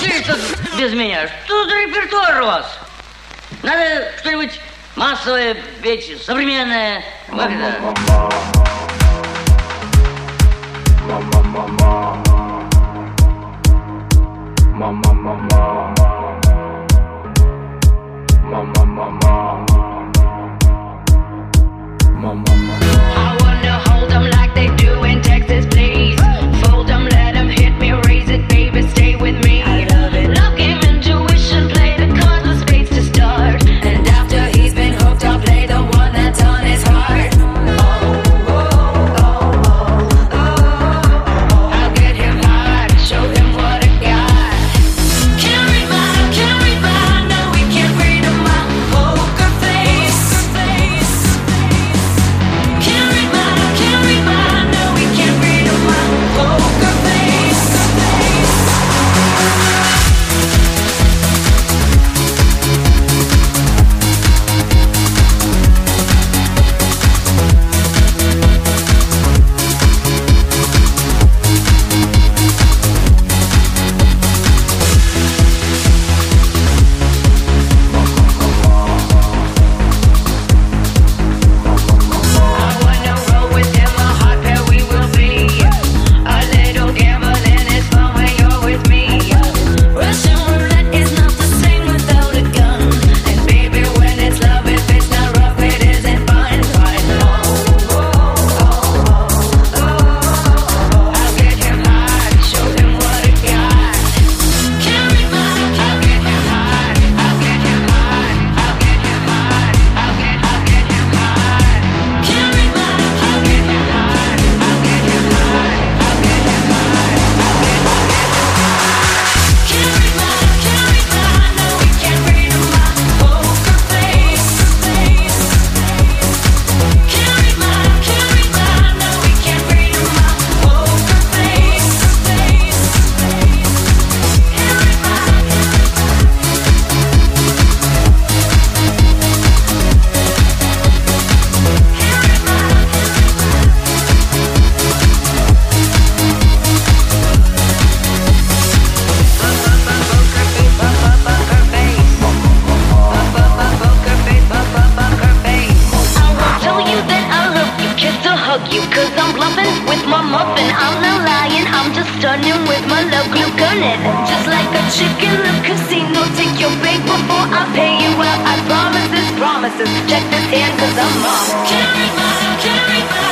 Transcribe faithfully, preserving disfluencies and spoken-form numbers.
веселиться без меня? Что за репертуар у вас? Надо что-нибудь массовое печь, современное. Как это? Мама, мама, мама, мама, мама, I wanna hold them like they do in Texas, please. Fold them, let them hit me, raise it, baby, stay with me. I love it. Love game, intuition, play the cards with spades to start. And after he's been hooked, I'll play the one that's on his heart. Check this hand, cause I'm off. Carry my, carry my.